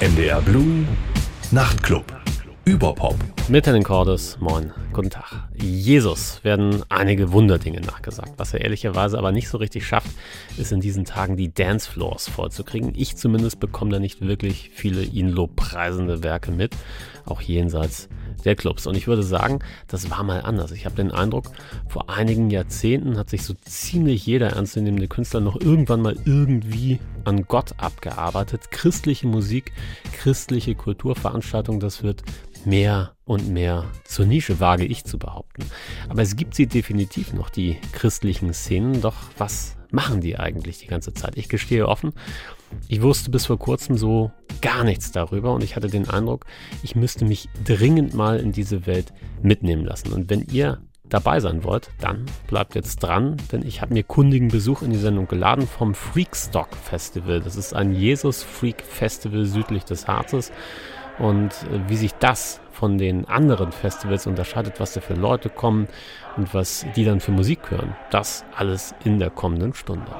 MDR Blue Nachtclub Überpop. Mit Henning Cordes, moin, guten Tag. Jesus werden einige Wunderdinge nachgesagt. Was er ehrlicherweise aber nicht so richtig schafft, ist in diesen Tagen die Dancefloors vollzukriegen. Ich zumindest bekomme da nicht wirklich viele ihn lobpreisende Werke mit, auch jenseits der Clubs. Und ich würde sagen, das war mal anders. Ich habe den Eindruck, vor einigen Jahrzehnten hat sich so ziemlich jeder ernstzunehmende Künstler noch irgendwann mal irgendwie an Gott abgearbeitet. Christliche Musik, christliche Kulturveranstaltungen, das wird mehr und mehr zur Nische, wage ich zu behaupten. Aber es gibt sie definitiv noch, die christlichen Szenen. Doch was machen die eigentlich die ganze Zeit? Ich gestehe offen, ich wusste bis vor kurzem so gar nichts darüber und ich hatte den Eindruck, ich müsste mich dringend mal in diese Welt mitnehmen lassen. Und wenn ihr dabei sein wollt, dann bleibt jetzt dran, denn ich habe mir kundigen Besuch in die Sendung geladen vom Freakstock Festival. Das ist ein Jesus Freak Festival südlich des Harzes. Und wie sich das von den anderen Festivals unterscheidet, was da für Leute kommen und was die dann für Musik hören, das alles in der kommenden Stunde.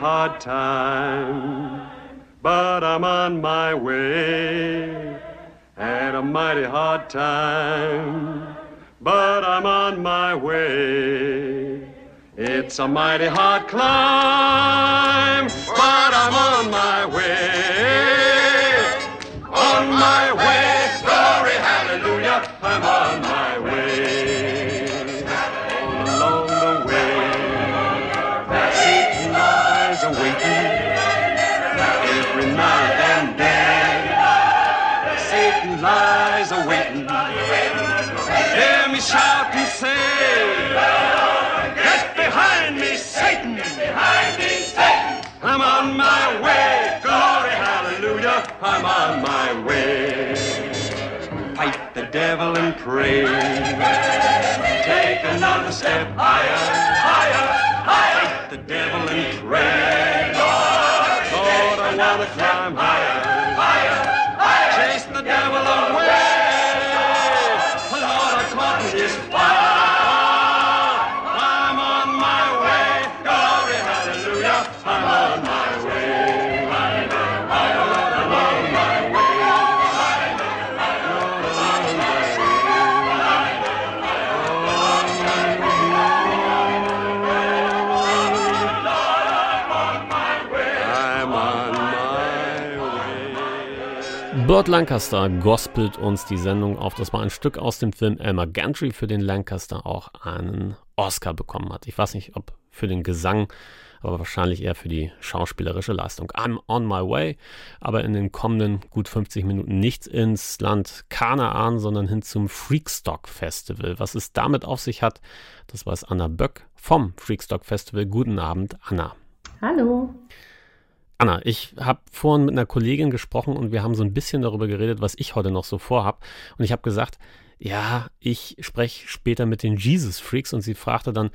Hard time, but I'm on my way. Had a mighty hard time, but I'm on my way. It's a mighty hard climb, but I'm on my way. On my way, glory, hallelujah, I'm on my way. Lies a waiting. Hear me shout and say, get behind me, Satan! Get behind me, Satan! I'm on my way, glory, hallelujah! I'm on my way. Fight the devil and pray. Take another step higher, higher, higher. Fight the devil and pray. Lord, I wanna climb higher. Burt Lancaster gospelt uns die Sendung auf. Das war ein Stück aus dem Film Elmer Gantry, für den Lancaster auch einen Oscar bekommen hat. Ich weiß nicht, ob für den Gesang, aber wahrscheinlich eher für die schauspielerische Leistung. I'm on my way, aber in den kommenden gut 50 Minuten nicht ins Land Kanaan, sondern hin zum Freakstock Festival. Was es damit auf sich hat, das weiß Anna Böck vom Freakstock Festival. Guten Abend, Anna. Hallo. Anna, ich habe vorhin mit einer Kollegin gesprochen und wir haben so ein bisschen darüber geredet, was ich heute noch so vorhab. Und ich habe gesagt, ja, ich spreche später mit den Jesus Freaks. Und sie fragte dann,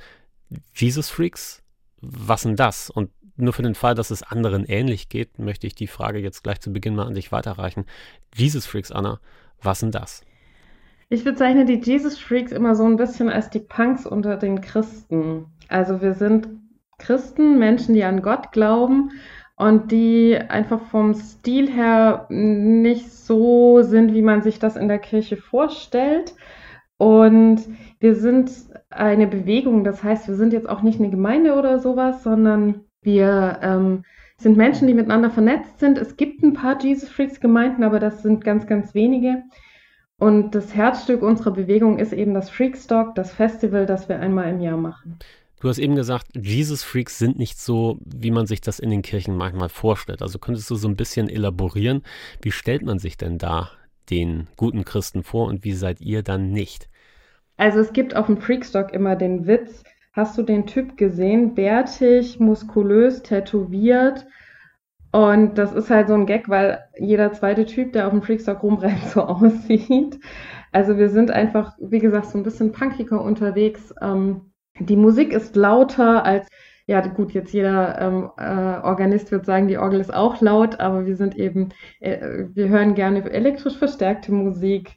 Jesus Freaks? Was denn das? Und nur für den Fall, dass es anderen ähnlich geht, möchte ich die Frage jetzt gleich zu Beginn mal an dich weiterreichen. Jesus Freaks, Anna, was denn das? Ich bezeichne die Jesus Freaks immer so ein bisschen als die Punks unter den Christen. Also wir sind Christen, Menschen, die an Gott glauben. Und die einfach vom Stil her nicht so sind, wie man sich das in der Kirche vorstellt. Und wir sind eine Bewegung, das heißt, wir sind jetzt auch nicht eine Gemeinde oder sowas, sondern wir sind Menschen, die miteinander vernetzt sind. Es gibt ein paar Jesus Freaks Gemeinden, aber das sind ganz, ganz wenige. Und das Herzstück unserer Bewegung ist eben das Freakstock, das Festival, das wir einmal im Jahr machen. Du hast eben gesagt, Jesus Freaks sind nicht so, wie man sich das in den Kirchen manchmal vorstellt. Also könntest du so ein bisschen elaborieren, wie stellt man sich denn da den guten Christen vor und wie seid ihr dann nicht? Also es gibt auf dem Freakstock immer den Witz, hast du den Typ gesehen, bärtig, muskulös, tätowiert, und das ist halt so ein Gag, weil jeder zweite Typ, der auf dem Freakstock rumrennt, so aussieht. Also wir sind einfach, wie gesagt, so ein bisschen punkiger unterwegs. Die Musik ist lauter als, ja gut, jetzt jeder Organist wird sagen, die Orgel ist auch laut, aber wir sind eben, wir hören gerne elektrisch verstärkte Musik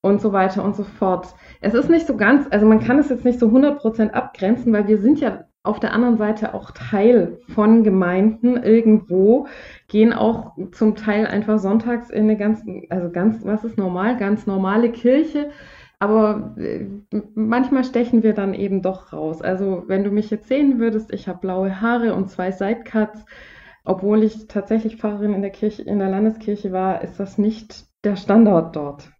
und so weiter und so fort. Es ist nicht so ganz, also man kann es jetzt nicht so 100% abgrenzen, weil wir sind ja auf der anderen Seite auch Teil von Gemeinden irgendwo, gehen auch zum Teil einfach sonntags in eine ganz, also ganz, was ist normal, ganz normale Kirche, aber manchmal stechen wir dann eben doch raus. Also wenn du mich jetzt sehen würdest, ich habe blaue Haare und 2 Sidecuts, obwohl ich tatsächlich Pfarrerin in der Kirche, in der Landeskirche war, ist das nicht der Standard dort.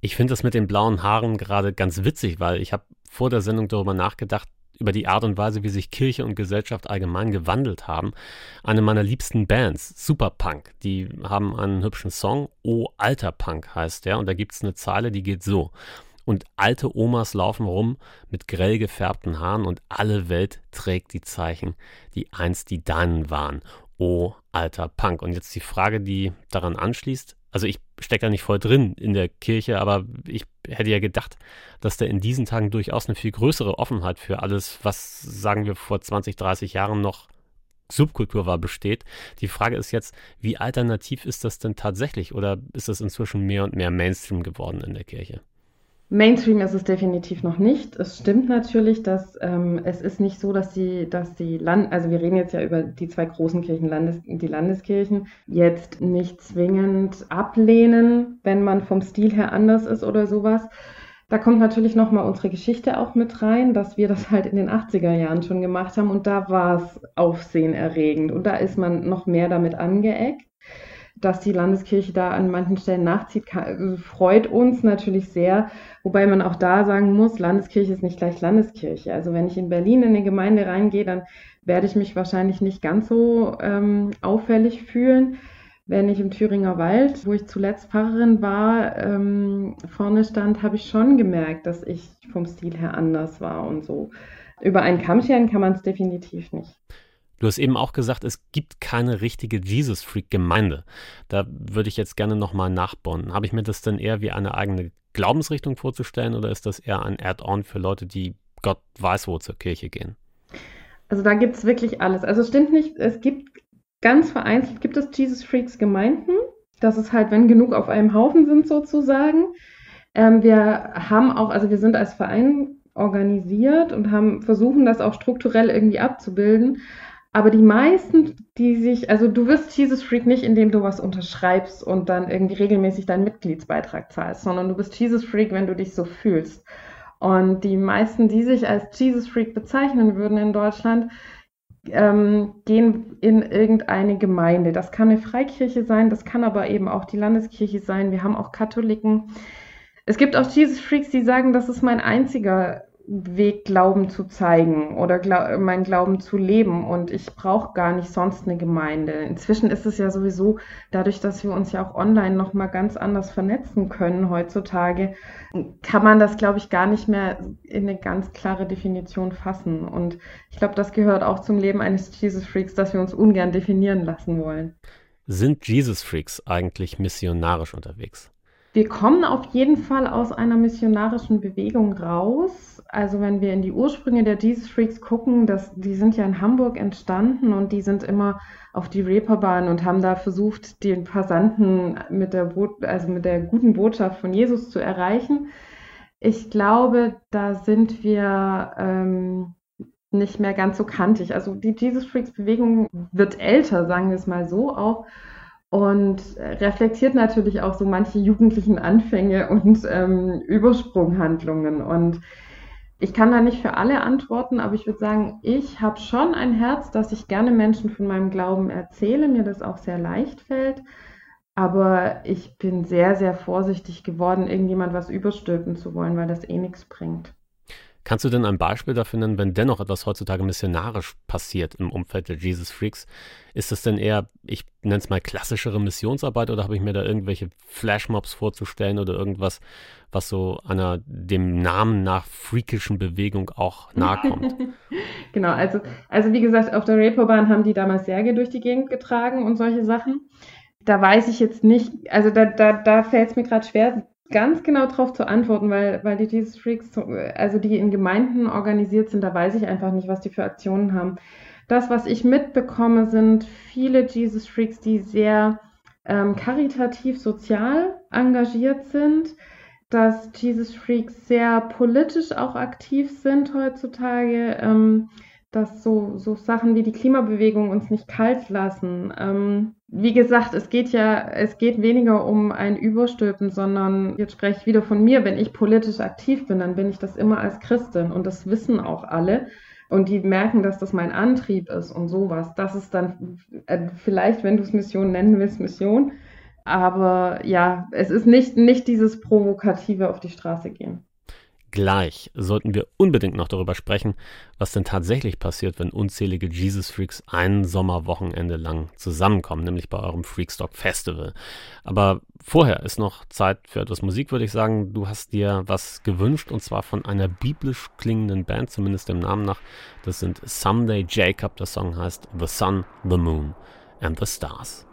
Ich finde das mit den blauen Haaren gerade ganz witzig, weil ich habe vor der Sendung darüber nachgedacht, über die Art und Weise, wie sich Kirche und Gesellschaft allgemein gewandelt haben. Eine meiner liebsten Bands, Superpunk, die haben einen hübschen Song, "Oh, alter Punk" heißt der, und da gibt es eine Zeile, die geht so: Und alte Omas laufen rum mit grell gefärbten Haaren und alle Welt trägt die Zeichen, die einst die Deinen waren. Oh, alter Punk. Und jetzt die Frage, die daran anschließt, also ich stecke da nicht voll drin in der Kirche, aber ich hätte ja gedacht, dass da in diesen Tagen durchaus eine viel größere Offenheit für alles, was, sagen wir, vor 20, 30 Jahren noch Subkultur war, besteht. Die Frage ist jetzt, wie alternativ ist das denn tatsächlich, oder ist das inzwischen mehr und mehr Mainstream geworden in der Kirche? Mainstream ist es definitiv noch nicht. Es stimmt natürlich, dass es ist nicht so, also wir reden jetzt ja über die 2 großen Kirchen, die Landeskirchen, jetzt nicht zwingend ablehnen, wenn man vom Stil her anders ist oder sowas. Da kommt natürlich nochmal unsere Geschichte auch mit rein, dass wir das halt in den 80er Jahren schon gemacht haben und da war es aufsehenerregend und da ist man noch mehr damit angeeckt. Dass die Landeskirche da an manchen Stellen nachzieht, freut uns natürlich sehr. Wobei man auch da sagen muss, Landeskirche ist nicht gleich Landeskirche. Also wenn ich in Berlin in eine Gemeinde reingehe, dann werde ich mich wahrscheinlich nicht ganz so auffällig fühlen. Wenn ich im Thüringer Wald, wo ich zuletzt Pfarrerin war, vorne stand, habe ich schon gemerkt, dass ich vom Stil her anders war und so. Über einen Kamm scheren kann man es definitiv nicht. Du hast eben auch gesagt, es gibt keine richtige Jesus Freak Gemeinde. Da würde ich jetzt gerne nochmal nachbohren. Habe ich mir das denn eher wie eine eigene Glaubensrichtung vorzustellen oder ist das eher ein Add-on für Leute, die Gott weiß wo zur Kirche gehen? Also da gibt es wirklich alles. Also stimmt nicht, es gibt ganz vereinzelt, gibt es Jesus Freaks Gemeinden. Das ist halt, wenn genug auf einem Haufen sind sozusagen. Wir sind als Verein organisiert und versuchen das auch strukturell irgendwie abzubilden. Aber die meisten, du wirst Jesus Freak nicht, indem du was unterschreibst und dann irgendwie regelmäßig deinen Mitgliedsbeitrag zahlst, sondern du bist Jesus Freak, wenn du dich so fühlst. Und die meisten, die sich als Jesus Freak bezeichnen würden in Deutschland, gehen in irgendeine Gemeinde. Das kann eine Freikirche sein, das kann aber eben auch die Landeskirche sein. Wir haben auch Katholiken. Es gibt auch Jesus Freaks, die sagen, das ist mein einziger Weg, Glauben zu zeigen oder mein Glauben zu leben und ich brauche gar nicht sonst eine Gemeinde. Inzwischen ist es ja sowieso, dadurch, dass wir uns ja auch online nochmal ganz anders vernetzen können heutzutage, kann man das, glaube ich, gar nicht mehr in eine ganz klare Definition fassen. Und ich glaube, das gehört auch zum Leben eines Jesus Freaks, dass wir uns ungern definieren lassen wollen. Sind Jesus Freaks eigentlich missionarisch unterwegs? Wir kommen auf jeden Fall aus einer missionarischen Bewegung raus. Also wenn wir in die Ursprünge der Jesus Freaks gucken, die sind ja in Hamburg entstanden und die sind immer auf die Reeperbahn und haben da versucht, den Passanten mit der guten Botschaft von Jesus zu erreichen. Ich glaube, da sind wir nicht mehr ganz so kantig. Also die Jesus Freaks Bewegung wird älter, sagen wir es mal so auch. Und reflektiert natürlich auch so manche jugendlichen Anfänge und Übersprunghandlungen. Und ich kann da nicht für alle antworten, aber ich würde sagen, ich habe schon ein Herz, dass ich gerne Menschen von meinem Glauben erzähle, mir das auch sehr leicht fällt. Aber ich bin sehr, sehr vorsichtig geworden, irgendjemand was überstülpen zu wollen, weil das nichts bringt. Kannst du denn ein Beispiel dafür nennen, wenn dennoch etwas heutzutage missionarisch passiert im Umfeld der Jesus Freaks? Ist das denn eher, ich nenne es mal klassischere Missionsarbeit, oder habe ich mir da irgendwelche Flashmobs vorzustellen oder irgendwas, was so einer dem Namen nach freakischen Bewegung auch nahe kommt? Genau, also wie gesagt, auf der Reeperbahn haben die damals Särge durch die Gegend getragen und solche Sachen. Da weiß ich jetzt nicht, also da fällt es mir gerade schwer, ganz genau darauf zu antworten, weil die Jesus Freaks, also die in Gemeinden organisiert sind, da weiß ich einfach nicht, was die für Aktionen haben. Das, was ich mitbekomme, sind viele Jesus Freaks, die sehr karitativ sozial engagiert sind, dass Jesus Freaks sehr politisch auch aktiv sind heutzutage, dass so Sachen wie die Klimabewegung uns nicht kalt lassen. Wie gesagt, es geht weniger um ein Überstülpen, sondern jetzt spreche ich wieder von mir, wenn ich politisch aktiv bin, dann bin ich das immer als Christin und das wissen auch alle und die merken, dass das mein Antrieb ist und sowas. Das ist dann vielleicht, wenn du es Mission nennen willst, Mission, aber ja, es ist nicht dieses Provokative auf die Straße gehen. Gleich sollten wir unbedingt noch darüber sprechen, was denn tatsächlich passiert, wenn unzählige Jesus Freaks ein Sommerwochenende lang zusammenkommen, nämlich bei eurem Freakstock Festival. Aber vorher ist noch Zeit für etwas Musik, würde ich sagen. Du hast dir was gewünscht, und zwar von einer biblisch klingenden Band, zumindest dem Namen nach. Das sind Someday Jacob, der Song heißt The Sun, The Moon and the Stars.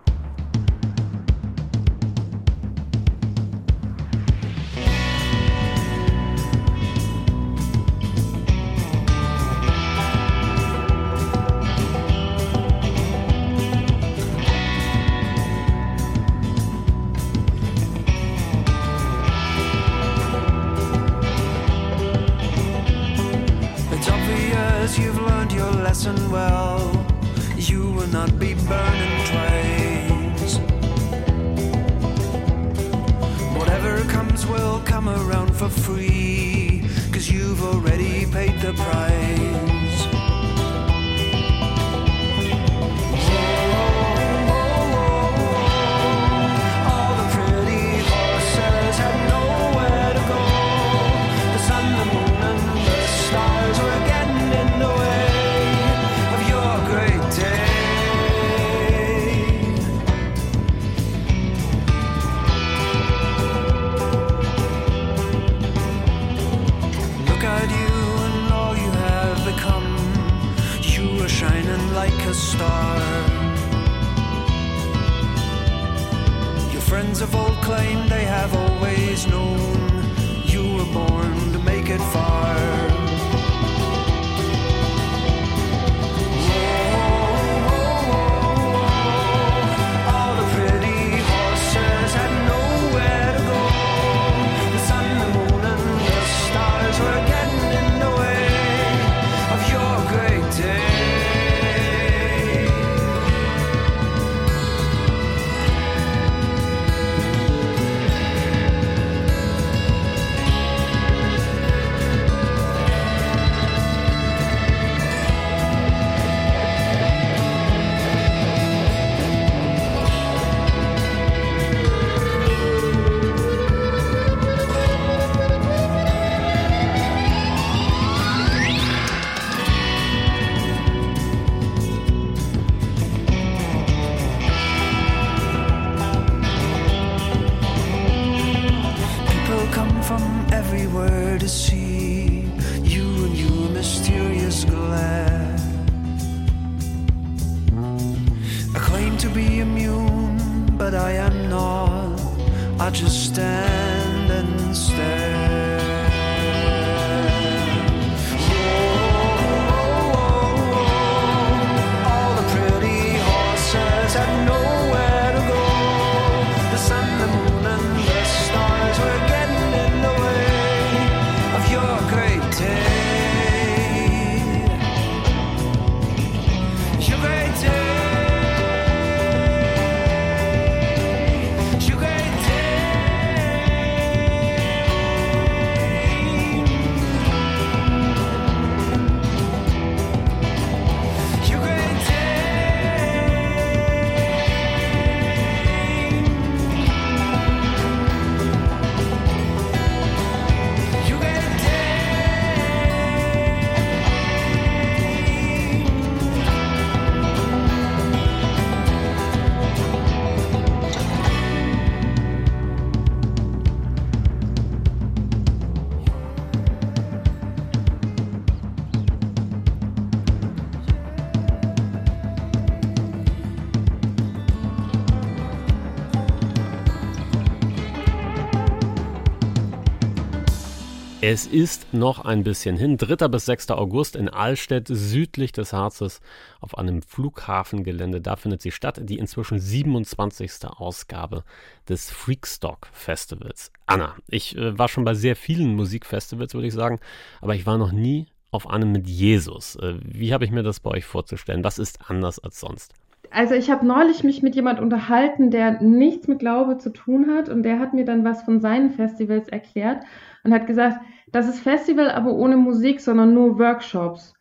Es ist noch ein bisschen hin. 3. bis 6. August in Allstedt, südlich des Harzes, auf einem Flughafengelände. Da findet sie statt, die inzwischen 27. Ausgabe des Freakstock Festivals. Anna, ich war schon bei sehr vielen Musikfestivals, würde ich sagen, aber ich war noch nie auf einem mit Jesus. Wie habe ich mir das bei euch vorzustellen? Was ist anders als sonst? Also ich habe neulich mich mit jemand unterhalten, der nichts mit Glaube zu tun hat, und der hat mir dann was von seinen Festivals erklärt und hat gesagt, das ist Festival, aber ohne Musik, sondern nur Workshops.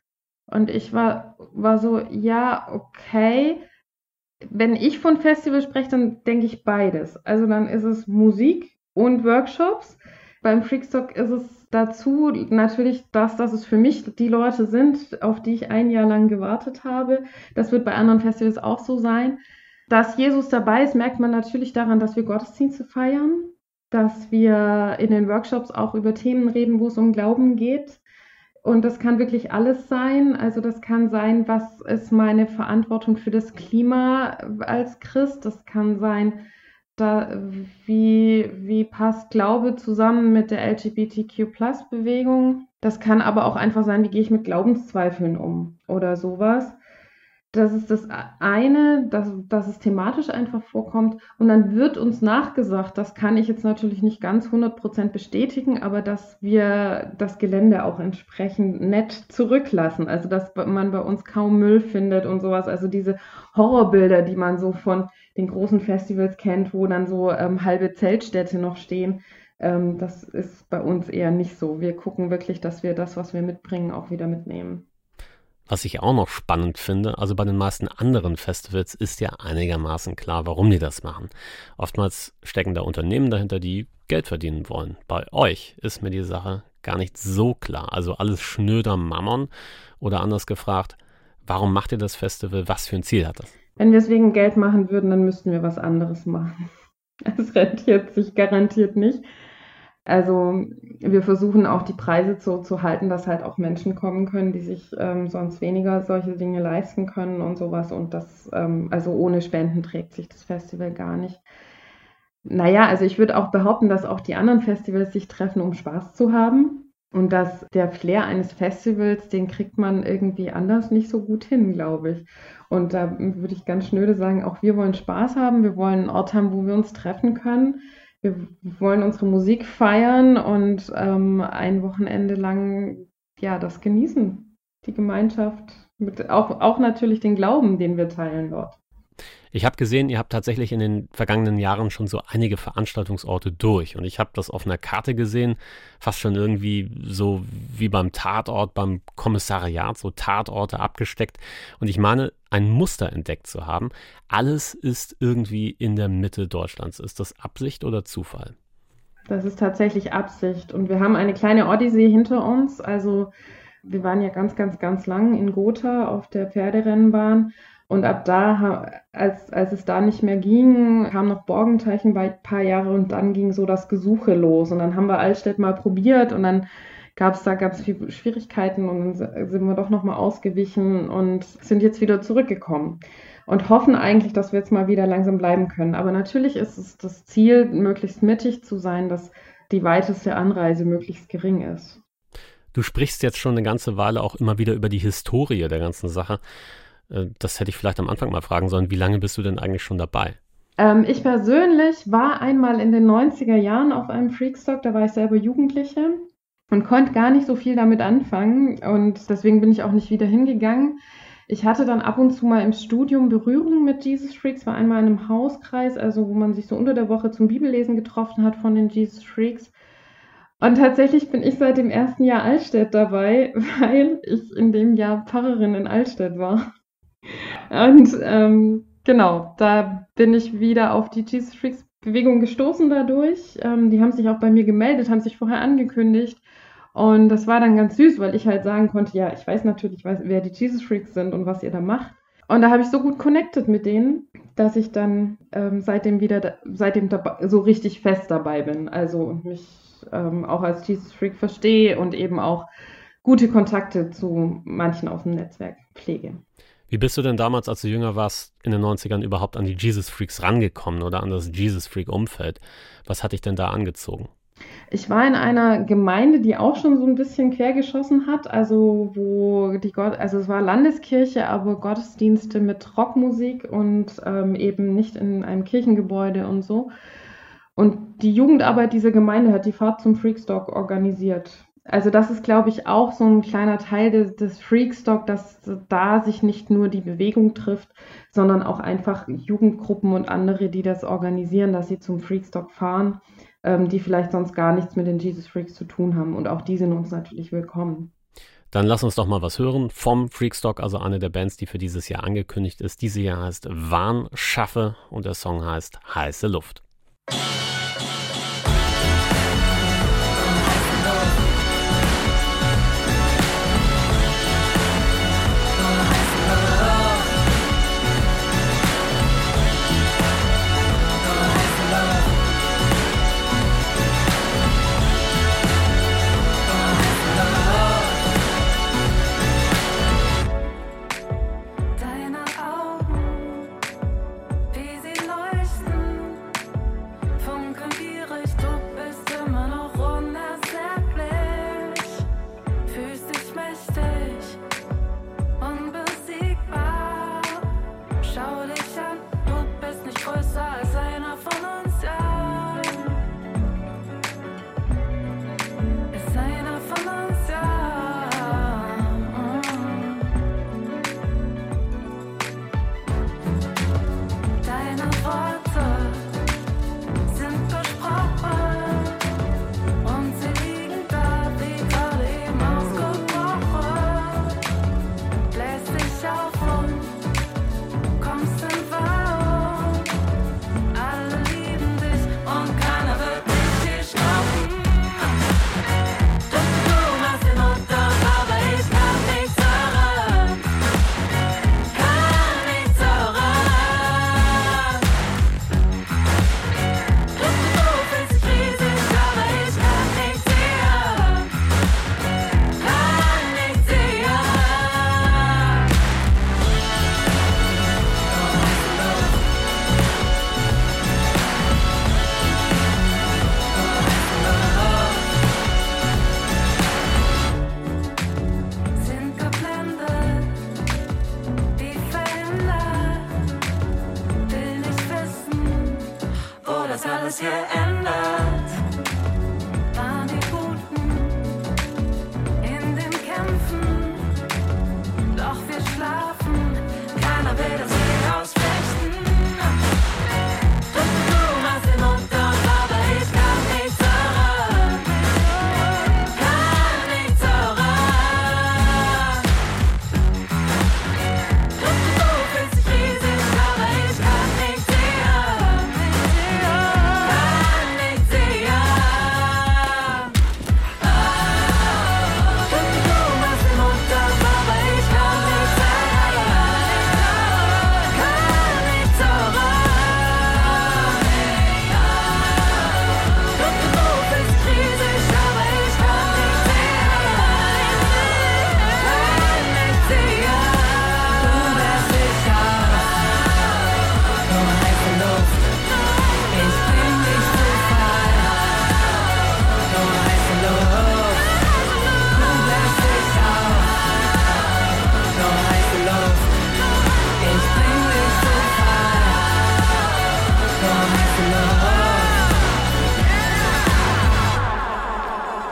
Und ich war so, ja, okay. Wenn ich von Festival spreche, dann denke ich beides. Also dann ist es Musik und Workshops. Beim Freakstock ist es dazu natürlich das, dass es für mich die Leute sind, auf die ich ein Jahr lang gewartet habe. Das wird bei anderen Festivals auch so sein. Dass Jesus dabei ist, merkt man natürlich daran, dass wir Gottesdienste feiern, dass wir in den Workshops auch über Themen reden, wo es um Glauben geht. Und das kann wirklich alles sein. Also das kann sein, was ist meine Verantwortung für das Klima als Christ? Das kann sein, wie passt Glaube zusammen mit der LGBTQ+-Bewegung? Das kann aber auch einfach sein, wie gehe ich mit Glaubenszweifeln um oder sowas. Das ist das eine, dass es thematisch einfach vorkommt. Und dann wird uns nachgesagt, das kann ich jetzt natürlich nicht ganz 100% bestätigen, aber dass wir das Gelände auch entsprechend nett zurücklassen. Also dass man bei uns kaum Müll findet und sowas. Also diese Horrorbilder, die man so von den großen Festivals kennt, wo dann so halbe Zeltstädte noch stehen, das ist bei uns eher nicht so. Wir gucken wirklich, dass wir das, was wir mitbringen, auch wieder mitnehmen. Was ich auch noch spannend finde, also bei den meisten anderen Festivals ist ja einigermaßen klar, warum die das machen. Oftmals stecken da Unternehmen dahinter, die Geld verdienen wollen. Bei euch ist mir die Sache gar nicht so klar. Also alles schnöder Mammon, oder anders gefragt, warum macht ihr das Festival? Was für ein Ziel hat das? Wenn wir es wegen Geld machen würden, dann müssten wir was anderes machen. Es rentiert sich garantiert nicht. Also wir versuchen auch die Preise so zu halten, dass halt auch Menschen kommen können, die sich sonst weniger solche Dinge leisten können und sowas. Und das, also ohne Spenden trägt sich das Festival gar nicht. Naja, also ich würde auch behaupten, dass auch die anderen Festivals sich treffen, um Spaß zu haben. Und dass der Flair eines Festivals, den kriegt man irgendwie anders nicht so gut hin, glaube ich. Und da würde ich ganz schnöde sagen, auch wir wollen Spaß haben, wir wollen einen Ort haben, wo wir uns treffen können. Wir wollen unsere Musik feiern und ein Wochenende lang ja das genießen, die Gemeinschaft, mit, auch natürlich den Glauben, den wir teilen dort. Ich habe gesehen, ihr habt tatsächlich in den vergangenen Jahren schon so einige Veranstaltungsorte durch, und ich habe das auf einer Karte gesehen, fast schon irgendwie so wie beim Tatort, beim Kommissariat, so Tatorte abgesteckt, und ich meine, ein Muster entdeckt zu haben. Alles ist irgendwie in der Mitte Deutschlands. Ist das Absicht oder Zufall? Das ist tatsächlich Absicht, und wir haben eine kleine Odyssee hinter uns. Also wir waren ja ganz, ganz, ganz lang in Gotha auf der Pferderennbahn. Und ab da, als es da nicht mehr ging, kam noch Borgenteichen bei ein paar Jahre, und dann ging so das Gesuche los. Und dann haben wir Allstedt mal probiert, und dann gab es da ganz viele Schwierigkeiten, und dann sind wir doch nochmal ausgewichen und sind jetzt wieder zurückgekommen. Und hoffen eigentlich, dass wir jetzt mal wieder langsam bleiben können. Aber natürlich ist es das Ziel, möglichst mittig zu sein, dass die weiteste Anreise möglichst gering ist. Du sprichst jetzt schon eine ganze Weile auch immer wieder über die Historie der ganzen Sache. Das hätte ich vielleicht am Anfang mal fragen sollen. Wie lange bist du denn eigentlich schon dabei? Ich persönlich war einmal in den 90er Jahren auf einem Freakstock. Da war ich selber Jugendliche und konnte gar nicht so viel damit anfangen. Und deswegen bin ich auch nicht wieder hingegangen. Ich hatte dann ab und zu mal im Studium Berührung mit Jesus Freaks. War einmal in einem Hauskreis, also wo man sich so unter der Woche zum Bibellesen getroffen hat von den Jesus Freaks. Und tatsächlich bin ich seit dem ersten Jahr Allstedt dabei, weil ich in dem Jahr Pfarrerin in Allstedt war. Und genau, da bin ich wieder auf die Jesus Freaks Bewegung gestoßen dadurch. Die haben sich auch bei mir gemeldet, haben sich vorher angekündigt, und das war dann ganz süß, weil ich halt sagen konnte, ja, ich weiß natürlich, wer die Jesus Freaks sind und was ihr da macht. Und da habe ich so gut connected mit denen, dass ich dann seitdem so richtig fest dabei bin. Also und mich auch als Jesus Freak verstehe und eben auch gute Kontakte zu manchen aus dem Netzwerk pflege. Wie bist du denn damals, als du jünger warst, in den 90ern überhaupt an die Jesus Freaks rangekommen oder an das Jesus Freak Umfeld? Was hat dich denn da angezogen? Ich war in einer Gemeinde, die auch schon so ein bisschen quergeschossen hat, also es war Landeskirche, aber Gottesdienste mit Rockmusik und eben nicht in einem Kirchengebäude und so. Und die Jugendarbeit dieser Gemeinde hat die Fahrt zum Freakstock organisiert. Also das ist, glaube ich, auch so ein kleiner Teil des Freakstock, dass da sich nicht nur die Bewegung trifft, sondern auch einfach Jugendgruppen und andere, die das organisieren, dass sie zum Freakstock fahren, die vielleicht sonst gar nichts mit den Jesus Freaks zu tun haben. Und auch die sind uns natürlich willkommen. Dann lass uns doch mal was hören vom Freakstock, also eine der Bands, die für dieses Jahr angekündigt ist. Dieses Jahr heißt Warn Schaffe und der Song heißt Heiße Luft.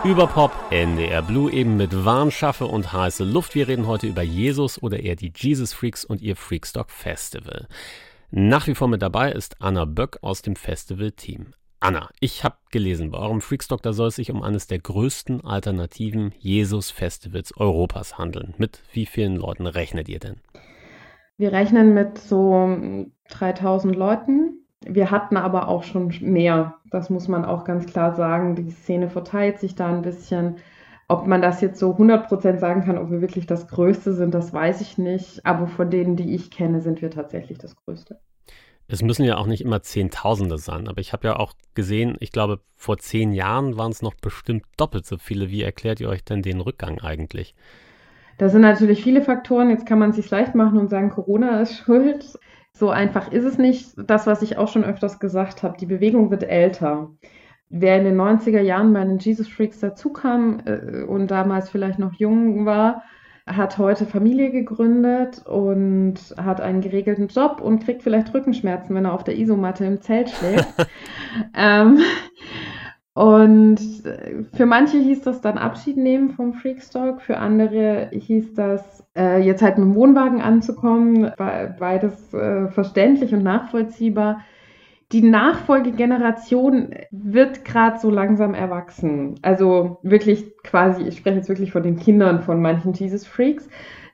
Überpop, MDR Blue eben mit Warn Schaffe und heiße Luft. Wir reden heute über Jesus oder eher die Jesus Freaks und ihr Freakstock Festival. Nach wie vor mit dabei ist Anna Böck aus dem Festival-Team. Anna, ich habe gelesen, bei eurem Freakstock, da soll es sich um eines der größten alternativen Jesus-Festivals Europas handeln. Mit wie vielen Leuten rechnet ihr denn? Wir rechnen mit so 3000 Leuten. Wir hatten aber auch schon mehr, das muss man auch ganz klar sagen. Die Szene verteilt sich da ein bisschen. Ob man das jetzt so 100% sagen kann, ob wir wirklich das Größte sind, das weiß ich nicht. Aber von denen, die ich kenne, sind wir tatsächlich das Größte. Es müssen ja auch nicht immer Zehntausende sein, aber ich habe ja auch gesehen, ich glaube, vor 10 Jahren waren es noch bestimmt doppelt so viele. Wie erklärt ihr euch denn den Rückgang eigentlich? Da sind natürlich viele Faktoren. Jetzt kann man es sich leicht machen und sagen, Corona ist schuld. So einfach ist es nicht. Das, was ich auch schon öfters gesagt habe, die Bewegung wird älter. wer in den 90er Jahren bei den Jesus Freaks dazukam und damals vielleicht noch jung war, hat heute Familie gegründet und hat einen geregelten Job und kriegt vielleicht Rückenschmerzen, wenn er auf der Isomatte im Zelt schläft. Und für manche hieß das dann Abschied nehmen vom Freakstock, für andere hieß das, jetzt halt mit dem Wohnwagen anzukommen, beides verständlich und nachvollziehbar. Die Nachfolgegeneration wird gerade so langsam erwachsen. Also wirklich quasi, ich spreche jetzt wirklich von den Kindern von manchen Jesus Freaks.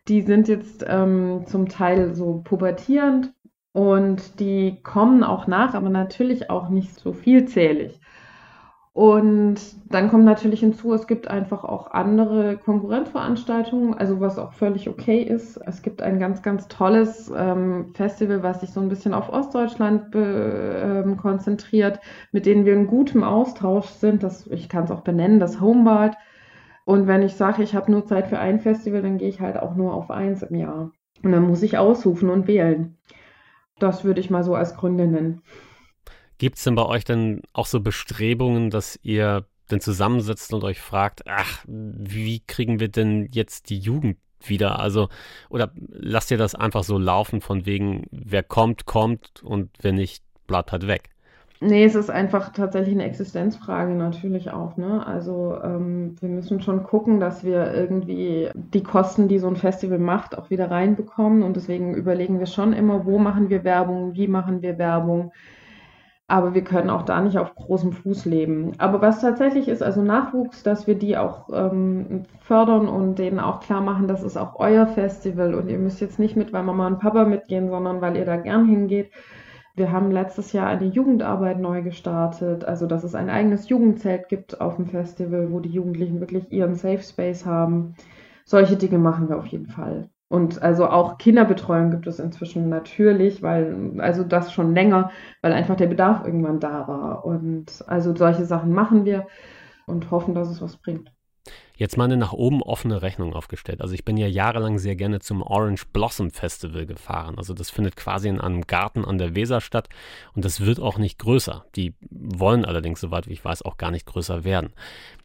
Die sind jetzt zum Teil so pubertierend und die kommen auch nach, aber natürlich auch nicht so vielzählig. Und dann kommt natürlich hinzu, es gibt einfach auch andere Konkurrentveranstaltungen, also was auch völlig okay ist. Es gibt ein ganz, ganz tolles Festival, was sich so ein bisschen auf Ostdeutschland konzentriert, mit denen wir in gutem Austausch sind. Das, ich kann es auch benennen, das Homebad. Und wenn ich sage, ich habe nur Zeit für ein Festival, dann gehe ich halt auch nur auf eins im Jahr. Und dann muss ich aussuchen und wählen. Das würde ich mal so als Gründe nennen. Gibt es denn bei euch dann auch so Bestrebungen, dass ihr dann zusammensitzt und euch fragt, ach, wie kriegen wir denn jetzt die Jugend wieder? Also, oder lasst ihr das einfach so laufen von wegen, wer kommt, kommt und wer nicht, bleibt halt weg? Nee, es ist einfach tatsächlich eine Existenzfrage natürlich auch, ne? Also wir müssen schon gucken, dass wir irgendwie die Kosten, die so ein Festival macht, auch wieder reinbekommen. Und deswegen überlegen wir schon immer, wo machen wir Werbung, wie machen wir Werbung. Aber wir können auch da nicht auf großem Fuß leben. Aber was tatsächlich ist, also Nachwuchs, dass wir die auch fördern und denen auch klar machen, das ist auch euer Festival und ihr müsst jetzt nicht mit, weil Mama und Papa mitgehen, sondern weil ihr da gern hingeht. Wir haben letztes Jahr eine Jugendarbeit neu gestartet, also dass es ein eigenes Jugendzelt gibt auf dem Festival, wo die Jugendlichen wirklich ihren Safe Space haben. Solche Dinge machen wir auf jeden Fall. Und also auch Kinderbetreuung gibt es inzwischen natürlich, weil, also das schon länger, weil einfach der Bedarf irgendwann da war. Und also solche Sachen machen wir und hoffen, dass es was bringt. Jetzt mal eine nach oben offene Rechnung aufgestellt. Also ich bin ja jahrelang sehr gerne zum Orange Blossom Festival gefahren. Also das findet quasi in einem Garten an der Weser statt und das wird auch nicht größer. Die wollen allerdings, soweit ich weiß, auch gar nicht größer werden.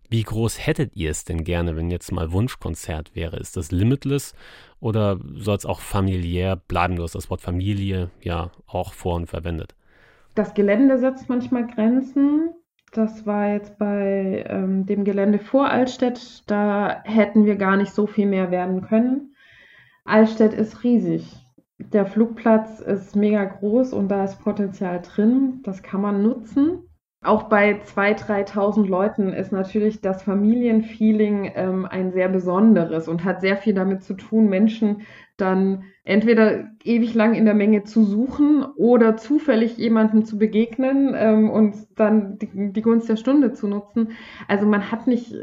Wie groß hättet ihr es denn gerne, wenn jetzt mal Wunschkonzert wäre? Ist das limitless oder soll es auch familiär bleiben? Du hast das Wort Familie ja auch vorhin verwendet. Das Gelände setzt manchmal Grenzen. Das war jetzt bei dem Gelände vor Allstedt. Da hätten wir gar nicht so viel mehr werden können. Allstedt ist riesig. Der Flugplatz ist mega groß und da ist Potenzial drin. Das kann man nutzen. Auch bei 2.000, 3.000 Leuten ist natürlich das Familienfeeling ein sehr besonderes und hat sehr viel damit zu tun, Menschen dann entweder ewig lang in der Menge zu suchen oder zufällig jemandem zu begegnen und dann die Gunst der Stunde zu nutzen. Also man hat nicht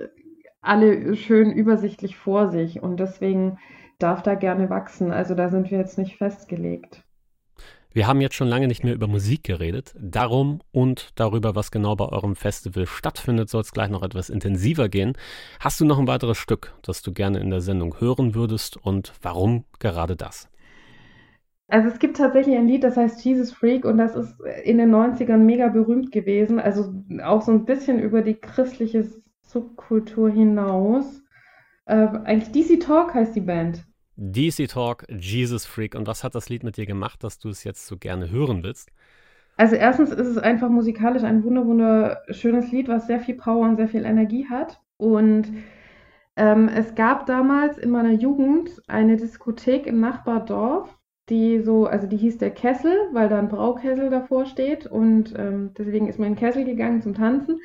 alle schön übersichtlich vor sich und deswegen darf da gerne wachsen. Also da sind wir jetzt nicht festgelegt. Wir haben jetzt schon lange nicht mehr über Musik geredet. Darum und darüber, was genau bei eurem Festival stattfindet, soll es gleich noch etwas intensiver gehen. Hast du noch ein weiteres Stück, das du gerne in der Sendung hören würdest und warum gerade das? Also es gibt tatsächlich ein Lied, das heißt Jesus Freak und das ist in den 90ern mega berühmt gewesen. Also auch so ein bisschen über die christliche Subkultur hinaus. Eigentlich DC Talk heißt die Band. DC Talk, Jesus Freak. Und was hat das Lied mit dir gemacht, dass du es jetzt so gerne hören willst? Also erstens ist es einfach musikalisch ein wunderschönes Lied, was sehr viel Power und sehr viel Energie hat. Und es gab damals in meiner Jugend eine Diskothek im Nachbardorf, die hieß der Kessel, weil da ein Braukessel davor steht. Und deswegen ist man in den Kessel gegangen zum Tanzen.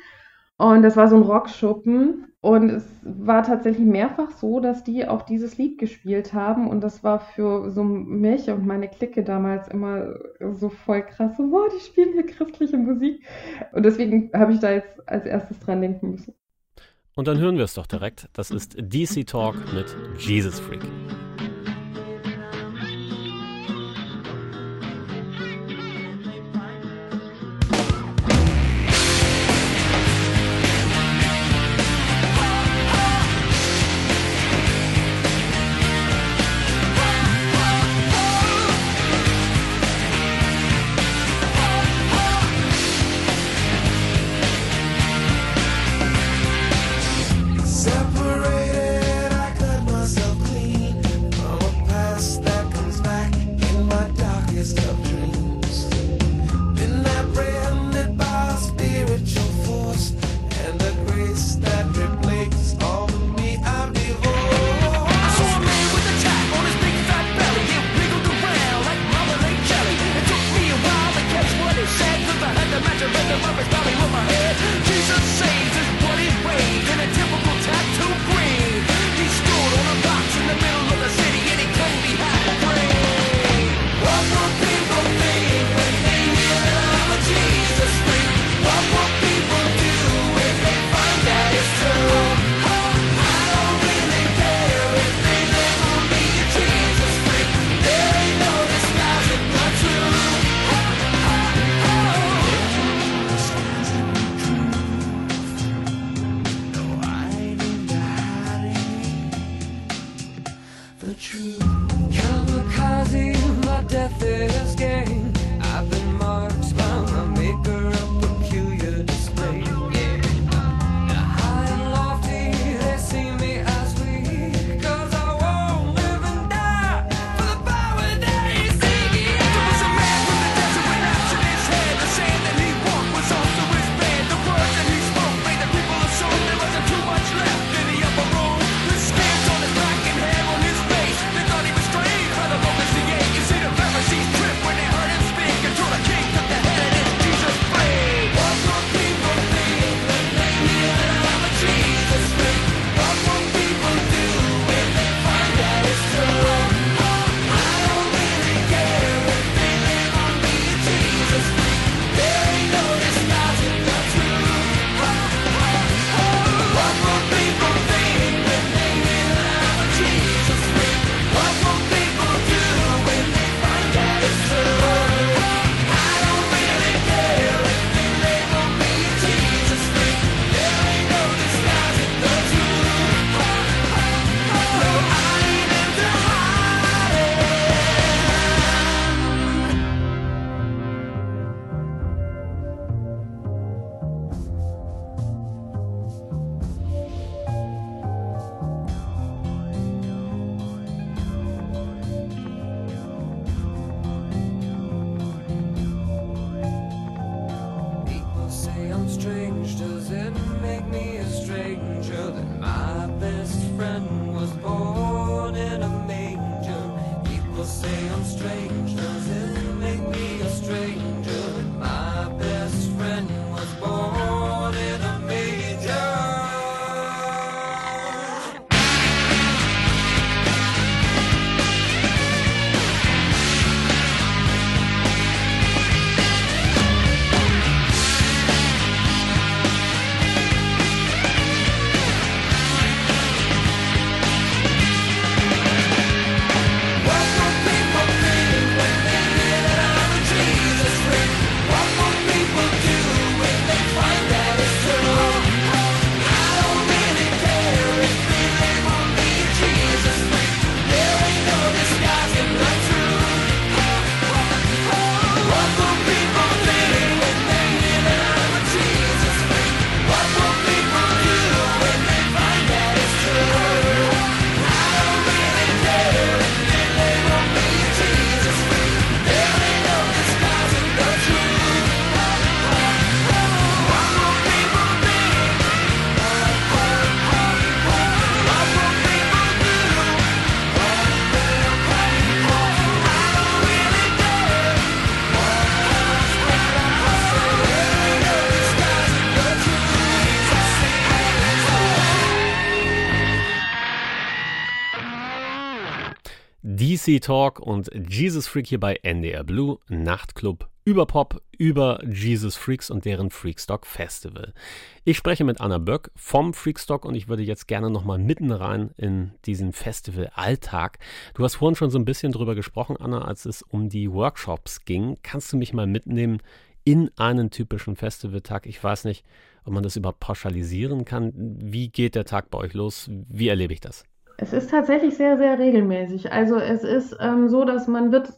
Und das war so ein Rockschuppen und es war tatsächlich mehrfach so, dass die auch dieses Lied gespielt haben und das war für so mich und meine Clique damals immer so voll krass, so, wow, die spielen hier christliche Musik und deswegen habe ich da jetzt als erstes dran denken müssen. Und dann hören wir es doch direkt, das ist DC Talk mit Jesus Freak. truth. Kamikaze, my death is gain. I've been marked by my maker, a peculiar display. Now high and lofty, they see me as weak, 'cause I won't live and die for the power that is seeking. There was a man from the desert with ash in his head. The sand that he walked was also his bed. The words that he spoke made the people assume there wasn't too much left in the upper room. DC Talk und Jesus Freak hier bei MDR Blue, Nachtclub Überpop über Jesus Freaks und deren Freakstock Festival. Ich spreche mit Anna Böck vom Freakstock und ich würde jetzt gerne nochmal mitten rein in diesen Festival-Alltag. Du hast vorhin schon so ein bisschen drüber gesprochen, Anna, als es um die Workshops ging. Kannst du mich mal mitnehmen in einen typischen Festivaltag? Ich weiß nicht, ob man das überhaupt pauschalisieren kann. Wie geht der Tag bei euch los? Wie erlebe ich das? Es ist tatsächlich sehr, sehr regelmäßig. Also es ist so, dass man wird,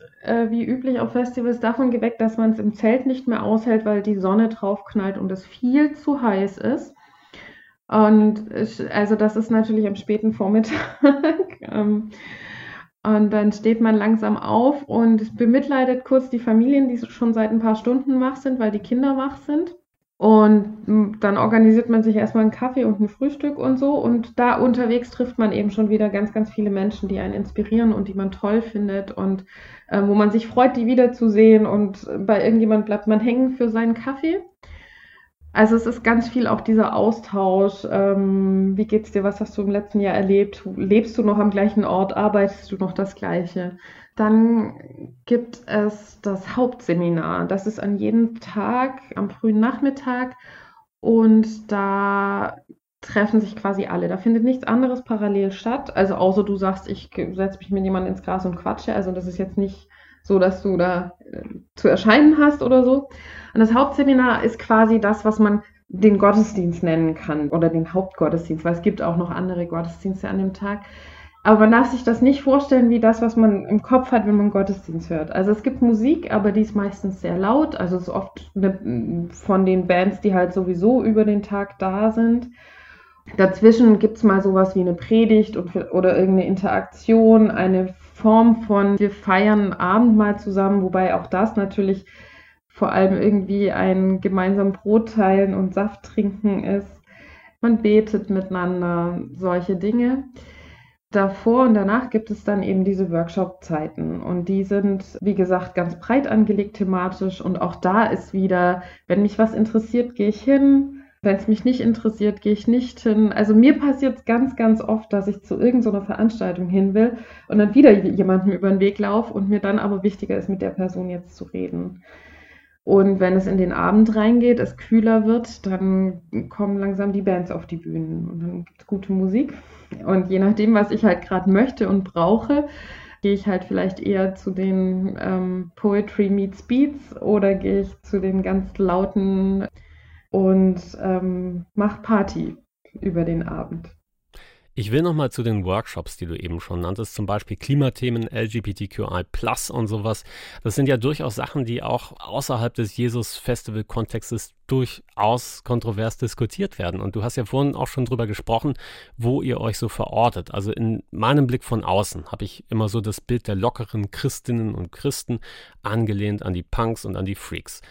wie üblich auf Festivals, davon geweckt, dass man es im Zelt nicht mehr aushält, weil die Sonne draufknallt und es viel zu heiß ist. Und also das ist natürlich am späten Vormittag. Und dann steht man langsam auf und bemitleidet kurz die Familien, die schon seit ein paar Stunden wach sind, weil die Kinder wach sind. Und dann organisiert man sich erstmal einen Kaffee und ein Frühstück und so. Und da unterwegs trifft man eben schon wieder ganz, ganz viele Menschen, die einen inspirieren und die man toll findet und wo man sich freut, die wiederzusehen. Und bei irgendjemand bleibt man hängen für seinen Kaffee. Also es ist ganz viel auch dieser Austausch. Wie geht's dir? Was hast du im letzten Jahr erlebt? Lebst du noch am gleichen Ort? Arbeitest du noch das Gleiche? Dann gibt es das Hauptseminar. Das ist an jedem Tag, am frühen Nachmittag. Und da treffen sich quasi alle. Da findet nichts anderes parallel statt. Also außer du sagst, ich setze mich mit jemandem ins Gras und quatsche. Also das ist jetzt nicht so, dass du da zu erscheinen hast oder so. Und das Hauptseminar ist quasi das, was man den Gottesdienst nennen kann oder den Hauptgottesdienst, weil es gibt auch noch andere Gottesdienste an dem Tag. Aber man darf sich das nicht vorstellen wie das, was man im Kopf hat, wenn man Gottesdienst hört. Also es gibt Musik, aber die ist meistens sehr laut. Also es ist oft von den Bands, die halt sowieso über den Tag da sind. Dazwischen gibt es mal sowas wie eine Predigt oder irgendeine Interaktion, eine Form von wir feiern Abendmahl zusammen, wobei auch das natürlich vor allem irgendwie ein gemeinsames Brot teilen und Saft trinken ist. Man betet miteinander, solche Dinge. Davor und danach gibt es dann eben diese Workshop-Zeiten und die sind, wie gesagt, ganz breit angelegt thematisch und auch da ist wieder, wenn mich was interessiert, gehe ich hin, wenn es mich nicht interessiert, gehe ich nicht hin. Also mir passiert es ganz, ganz oft, dass ich zu irgendeiner Veranstaltung hin will und dann wieder jemandem über den Weg laufe und mir dann aber wichtiger ist, mit der Person jetzt zu reden. Und wenn es in den Abend reingeht, es kühler wird, dann kommen langsam die Bands auf die Bühnen und dann gibt es gute Musik. Und je nachdem, was ich halt gerade möchte und brauche, gehe ich halt vielleicht eher zu den Poetry Meets Beats oder gehe ich zu den ganz lauten und mache Party über den Abend. Ich will nochmal zu den Workshops, die du eben schon nanntest, zum Beispiel Klimathemen, LGBTQI+ und sowas. Das sind ja durchaus Sachen, die auch außerhalb des Jesus-Festival-Kontextes durchaus kontrovers diskutiert werden. Und du hast ja vorhin auch schon drüber gesprochen, wo ihr euch so verortet. Also in meinem Blick von außen habe ich immer so das Bild der lockeren Christinnen und Christen angelehnt an die Punks und an die Freaks.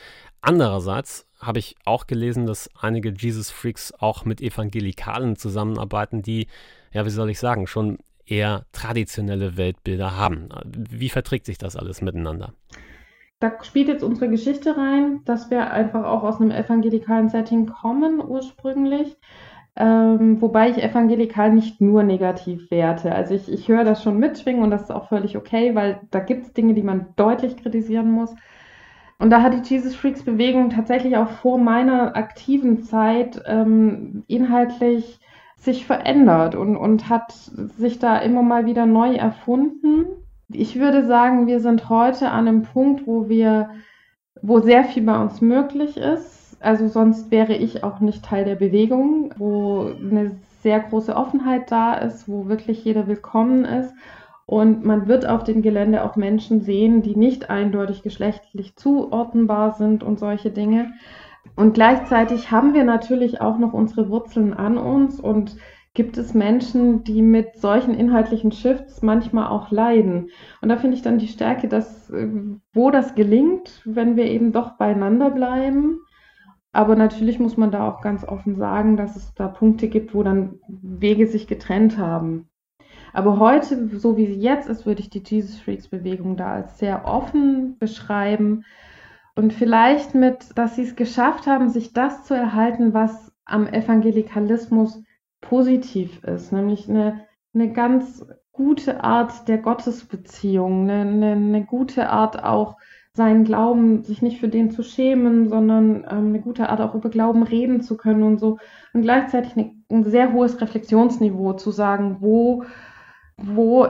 Andererseits habe ich auch gelesen, dass einige Jesus Freaks auch mit Evangelikalen zusammenarbeiten, die, ja, wie soll ich sagen, schon eher traditionelle Weltbilder haben. Wie verträgt sich das alles miteinander? Da spielt jetzt unsere Geschichte rein, dass wir einfach auch aus einem evangelikalen Setting kommen ursprünglich. Wobei ich evangelikal nicht nur negativ werte. Also ich höre das schon mitschwingen und das ist auch völlig okay, weil da gibt es Dinge, die man deutlich kritisieren muss. Und da hat die Jesus Freaks Bewegung tatsächlich auch vor meiner aktiven Zeit inhaltlich sich verändert und hat sich da immer mal wieder neu erfunden. Ich würde sagen, wir sind heute an einem Punkt, wo sehr viel bei uns möglich ist. Also sonst wäre ich auch nicht Teil der Bewegung, wo eine sehr große Offenheit da ist, wo wirklich jeder willkommen ist. Und man wird auf dem Gelände auch Menschen sehen, die nicht eindeutig geschlechtlich zuordnenbar sind und solche Dinge. Und gleichzeitig haben wir natürlich auch noch unsere Wurzeln an uns und gibt es Menschen, die mit solchen inhaltlichen Shifts manchmal auch leiden. Und da finde ich dann die Stärke, dass, wo das gelingt, wenn wir eben doch beieinander bleiben. Aber natürlich muss man da auch ganz offen sagen, dass es da Punkte gibt, wo dann Wege sich getrennt haben. Aber heute, so wie sie jetzt ist, würde ich die Jesus Freaks Bewegung da als sehr offen beschreiben und vielleicht mit, dass sie es geschafft haben, sich das zu erhalten, was am Evangelikalismus positiv ist, nämlich eine ganz gute Art der Gottesbeziehung, eine gute Art auch seinen Glauben, sich nicht für den zu schämen, sondern eine gute Art auch über Glauben reden zu können und so und gleichzeitig ein sehr hohes Reflexionsniveau zu sagen, wo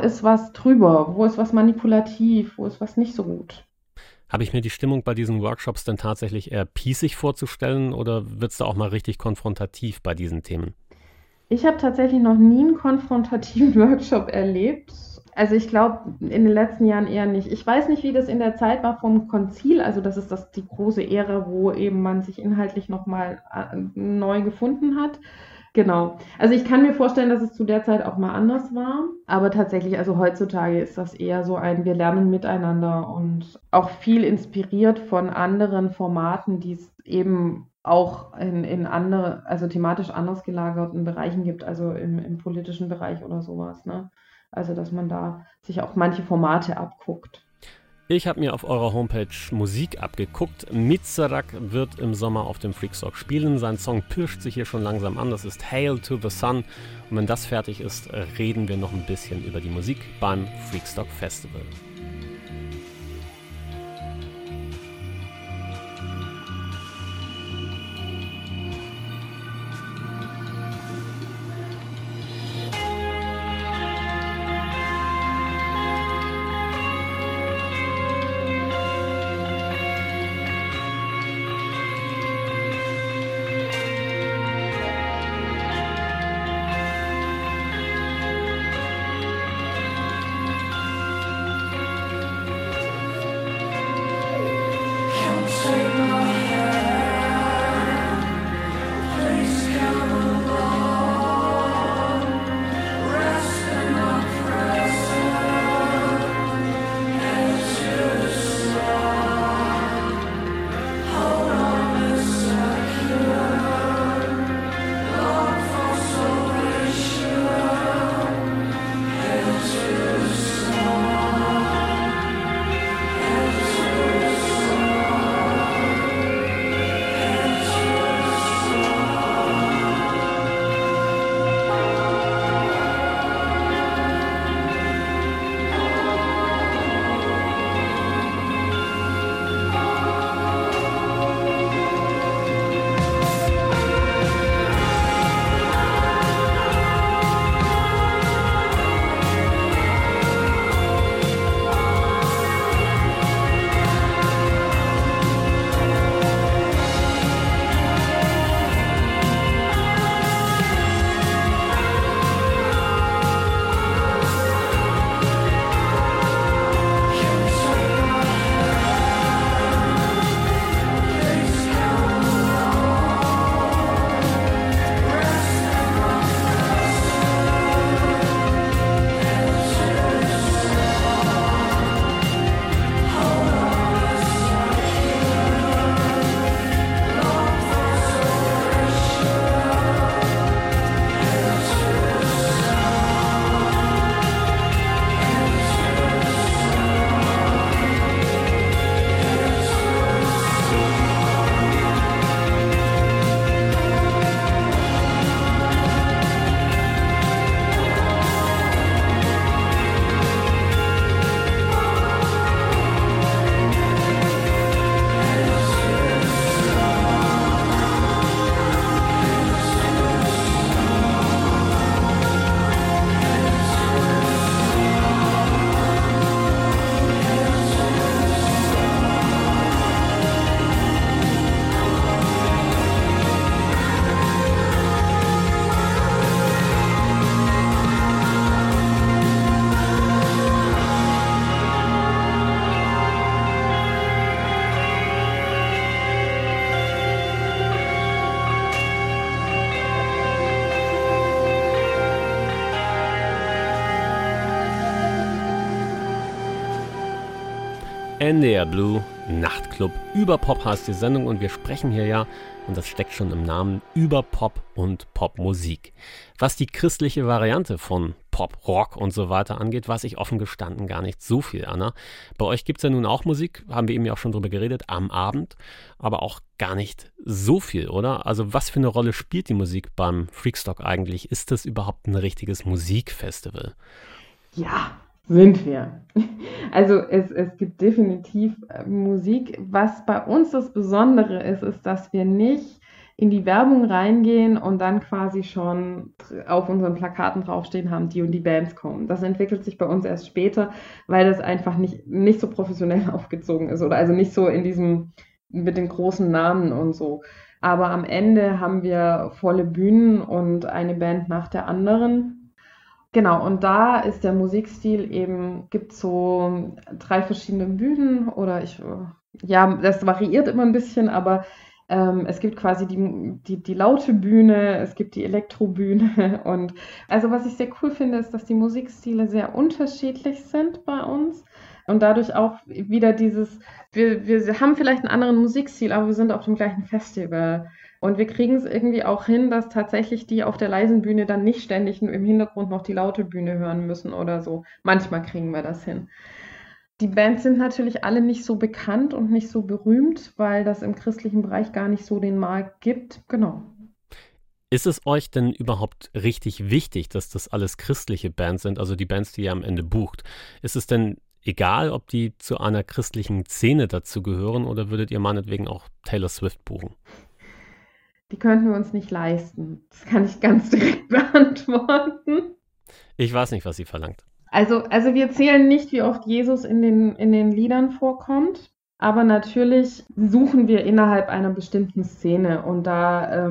ist was drüber? Wo ist was manipulativ? Wo ist was nicht so gut? Habe ich mir die Stimmung bei diesen Workshops dann tatsächlich eher pießig vorzustellen oder wird es da auch mal richtig konfrontativ bei diesen Themen? Ich habe tatsächlich noch nie einen konfrontativen Workshop erlebt. Also ich glaube, in den letzten Jahren eher nicht. Ich weiß nicht, wie das in der Zeit war vom Konzil. Also das ist die große Ära, wo eben man sich inhaltlich nochmal neu gefunden hat. Genau. Also ich kann mir vorstellen, dass es zu der Zeit auch mal anders war. Aber tatsächlich, also heutzutage ist das eher so ein, wir lernen miteinander und auch viel inspiriert von anderen Formaten, die es eben auch in andere, also thematisch anders gelagerten Bereichen gibt, also im politischen Bereich oder sowas, ne? Also dass man da sich auch manche Formate abguckt. Ich habe mir auf eurer Homepage Musik abgeguckt. Mizarak wird im Sommer auf dem Freakstock spielen. Sein Song pirscht sich hier schon langsam an. Das ist Hail to the Sun. Und wenn das fertig ist, reden wir noch ein bisschen über die Musik beim Freakstock Festival. MDR Blue, Nachtclub, Überpop heißt die Sendung und wir sprechen hier ja, und das steckt schon im Namen, über Pop und Popmusik. Was die christliche Variante von Pop, Rock und so weiter angeht, weiß ich offen gestanden gar nicht so viel, Anna. Bei euch gibt es ja nun auch Musik, haben wir eben ja auch schon drüber geredet, am Abend, aber auch gar nicht so viel, oder? Also was für eine Rolle spielt die Musik beim Freakstock eigentlich? Ist das überhaupt ein richtiges Musikfestival? Ja, sind wir. Also es gibt definitiv Musik. Was bei uns das Besondere ist, ist, dass wir nicht in die Werbung reingehen und dann quasi schon auf unseren Plakaten draufstehen haben, die und die Bands kommen. Das entwickelt sich bei uns erst später, weil das einfach nicht so professionell aufgezogen ist oder also nicht so in diesem mit den großen Namen und so. Aber am Ende haben wir volle Bühnen und eine Band nach der anderen. Genau, und da ist der Musikstil eben, gibt so 3 verschiedene Bühnen oder das variiert immer ein bisschen, aber es gibt quasi die laute Bühne, es gibt die Elektrobühne und also was ich sehr cool finde, ist, dass die Musikstile sehr unterschiedlich sind bei uns und dadurch auch wieder dieses, wir haben vielleicht einen anderen Musikstil, aber wir sind auf dem gleichen Festival. Und wir kriegen es irgendwie auch hin, dass tatsächlich die auf der leisen Bühne dann nicht ständig im Hintergrund noch die laute Bühne hören müssen oder so. Manchmal kriegen wir das hin. Die Bands sind natürlich alle nicht so bekannt und nicht so berühmt, weil das im christlichen Bereich gar nicht so den Markt gibt. Genau. Ist es euch denn überhaupt richtig wichtig, dass das alles christliche Bands sind, also die Bands, die ihr am Ende bucht? Ist es denn egal, ob die zu einer christlichen Szene dazu gehören oder würdet ihr meinetwegen auch Taylor Swift buchen? Die könnten wir uns nicht leisten. Das kann ich ganz direkt beantworten. Ich weiß nicht, was sie verlangt. Also wir zählen nicht, wie oft Jesus in den Liedern vorkommt. Aber natürlich suchen wir innerhalb einer bestimmten Szene. Und da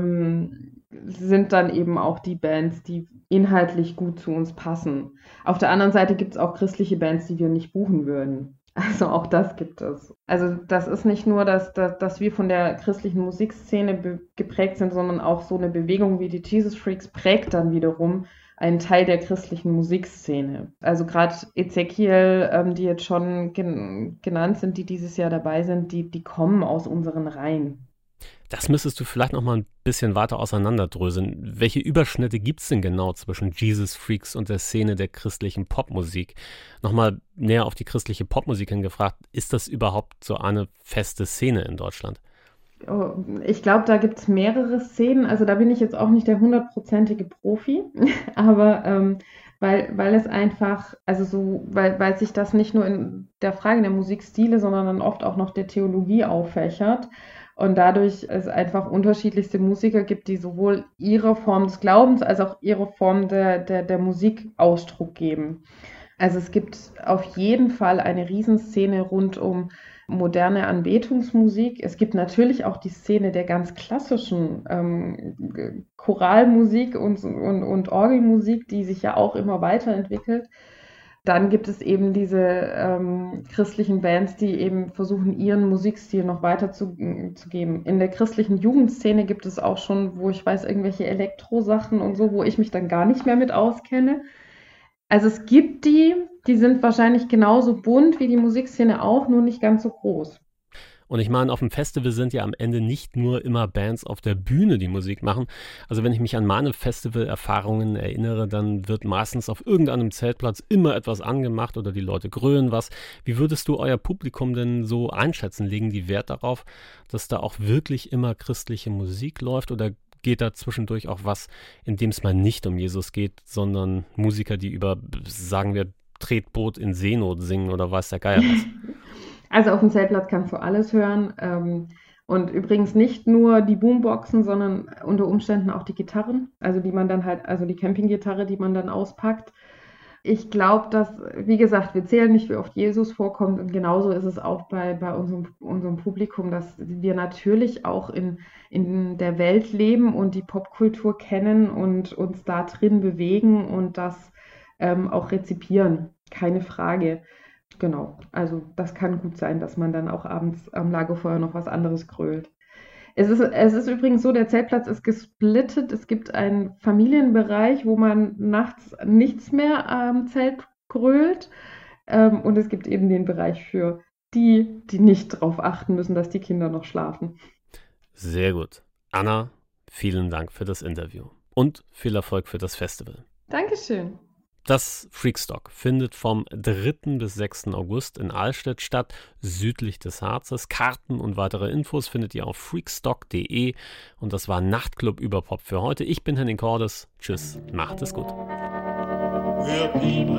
sind dann eben auch die Bands, die inhaltlich gut zu uns passen. Auf der anderen Seite gibt es auch christliche Bands, die wir nicht buchen würden. Also auch das gibt es. Also das ist nicht nur, dass wir von der christlichen Musikszene geprägt sind, sondern auch so eine Bewegung wie die Jesus Freaks prägt dann wiederum einen Teil der christlichen Musikszene. Also gerade Ezekiel, die jetzt schon genannt sind, die dieses Jahr dabei sind, die kommen aus unseren Reihen. Das müsstest du vielleicht noch mal ein bisschen weiter auseinanderdröseln. Welche Überschnitte gibt es denn genau zwischen Jesus Freaks und der Szene der christlichen Popmusik? Nochmal näher auf die christliche Popmusik hingefragt, ist das überhaupt so eine feste Szene in Deutschland? Oh, ich glaube, da gibt es mehrere Szenen. Also da bin ich jetzt auch nicht der 100-prozentige Profi, aber weil es einfach, also so, weil sich das nicht nur in der Frage der Musikstile, sondern dann oft auch noch der Theologie auffächert. Und dadurch es einfach unterschiedlichste Musiker gibt, die sowohl ihrer Form des Glaubens als auch ihrer Form der Musik Ausdruck geben. Also es gibt auf jeden Fall eine Riesenszene rund um moderne Anbetungsmusik. Es gibt natürlich auch die Szene der ganz klassischen Choralmusik und Orgelmusik, die sich ja auch immer weiterentwickelt. Dann gibt es eben diese christlichen Bands, die eben versuchen, ihren Musikstil noch weiter zu geben. In der christlichen Jugendszene gibt es auch schon, wo ich weiß, irgendwelche Elektrosachen und so, wo ich mich dann gar nicht mehr mit auskenne. Also es gibt die sind wahrscheinlich genauso bunt wie die Musikszene auch, nur nicht ganz so groß. Und ich meine, auf dem Festival sind ja am Ende nicht nur immer Bands auf der Bühne, die Musik machen. Also wenn ich mich an meine Festivalerfahrungen erinnere, dann wird meistens auf irgendeinem Zeltplatz immer etwas angemacht oder die Leute grölen was. Wie würdest du euer Publikum denn so einschätzen? Legen die Wert darauf, dass da auch wirklich immer christliche Musik läuft oder geht da zwischendurch auch was, in dem es mal nicht um Jesus geht, sondern Musiker, die über, sagen wir, Tretboot in Seenot singen oder weiß der Geier was? Also auf dem Zeltplatz kannst du alles hören und übrigens nicht nur die Boomboxen, sondern unter Umständen auch die Gitarren, also die man dann halt, also die Campinggitarre, die man dann auspackt. Ich glaube, dass, wie gesagt, wir zählen nicht, wie oft Jesus vorkommt und genauso ist es auch bei unserem Publikum, dass wir natürlich auch in der Welt leben und die Popkultur kennen und uns da drin bewegen und das auch rezipieren, keine Frage. Genau, also das kann gut sein, dass man dann auch abends am Lagerfeuer noch was anderes grölt. Es ist übrigens so, der Zeltplatz ist gesplittet. Es gibt einen Familienbereich, wo man nachts nichts mehr am Zelt grölt. Und es gibt eben den Bereich für die nicht darauf achten müssen, dass die Kinder noch schlafen. Sehr gut. Anna, vielen Dank für das Interview und viel Erfolg für das Festival. Dankeschön. Das Freakstock findet vom 3. bis 6. August in Allstedt statt, südlich des Harzes. Karten und weitere Infos findet ihr auf freakstock.de. Und das war Nachtclub Überpop für heute. Ich bin Henning Cordes. Tschüss, macht es gut. We're people,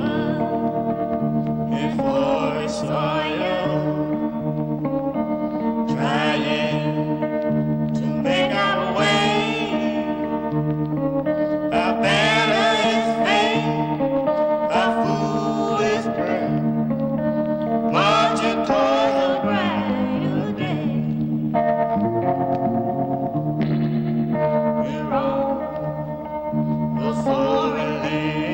if I saw you, trying to make our way, a better fate, a foolish prayer, marching toward a brighter day. We're on the foreign land.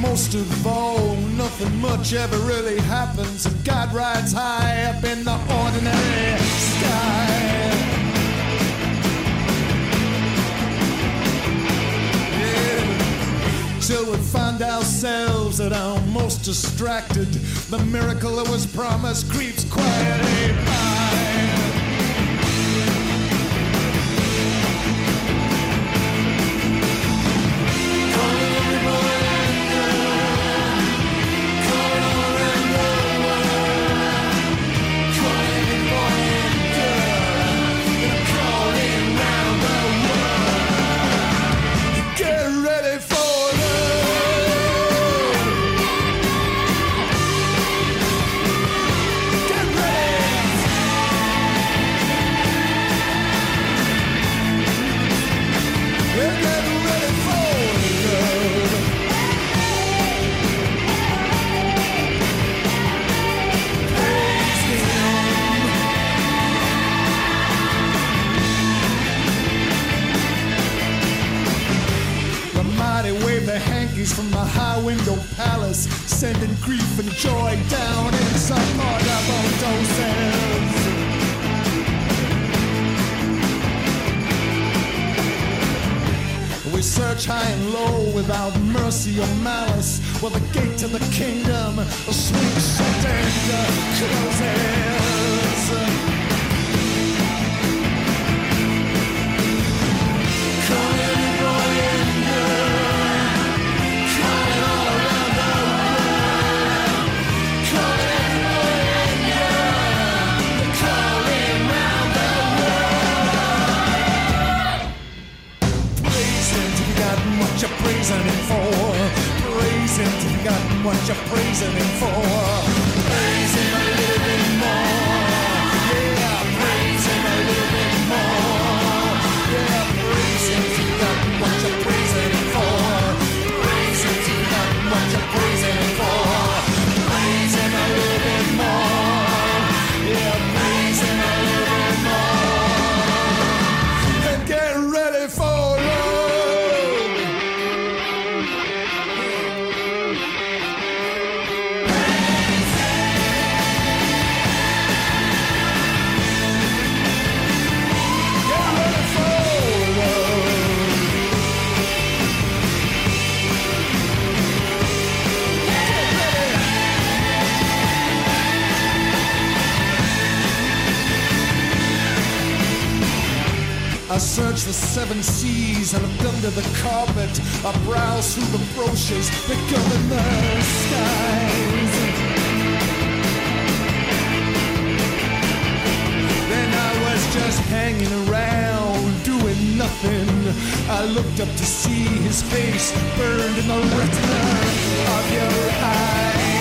Most of all, nothing much ever really happens, and God rides high up in the ordinary sky. Yeah. Till we find ourselves at our most distracted, the miracle that was promised creeps quietly by. breeze from my high-window palace, sending grief and joy down inside my double doses. We search high and low without mercy or malice. Well, the gate to the kingdom, a sweet shut anger closes. Come everybody in here, coming all around the world. Come everybody in here, coming round the world. Praising till you've gotten what you're praising it for. Praising till you've gotten what you're praising it for. Praising a little bit more. Yeah, praising a little bit more. Yeah, praising till you've gotten what you're praising it for. Praising till you've gotten what you're praising it for. Praising a little bit more. Yeah, praising a little bit more. And get ready for love. Get ready for love. I search the seven seas and I've done to the carpet. I browse through the brochures that govern the skies. Then I was just hanging around, doing nothing. I looked up to see his face burned in the retina of your eye.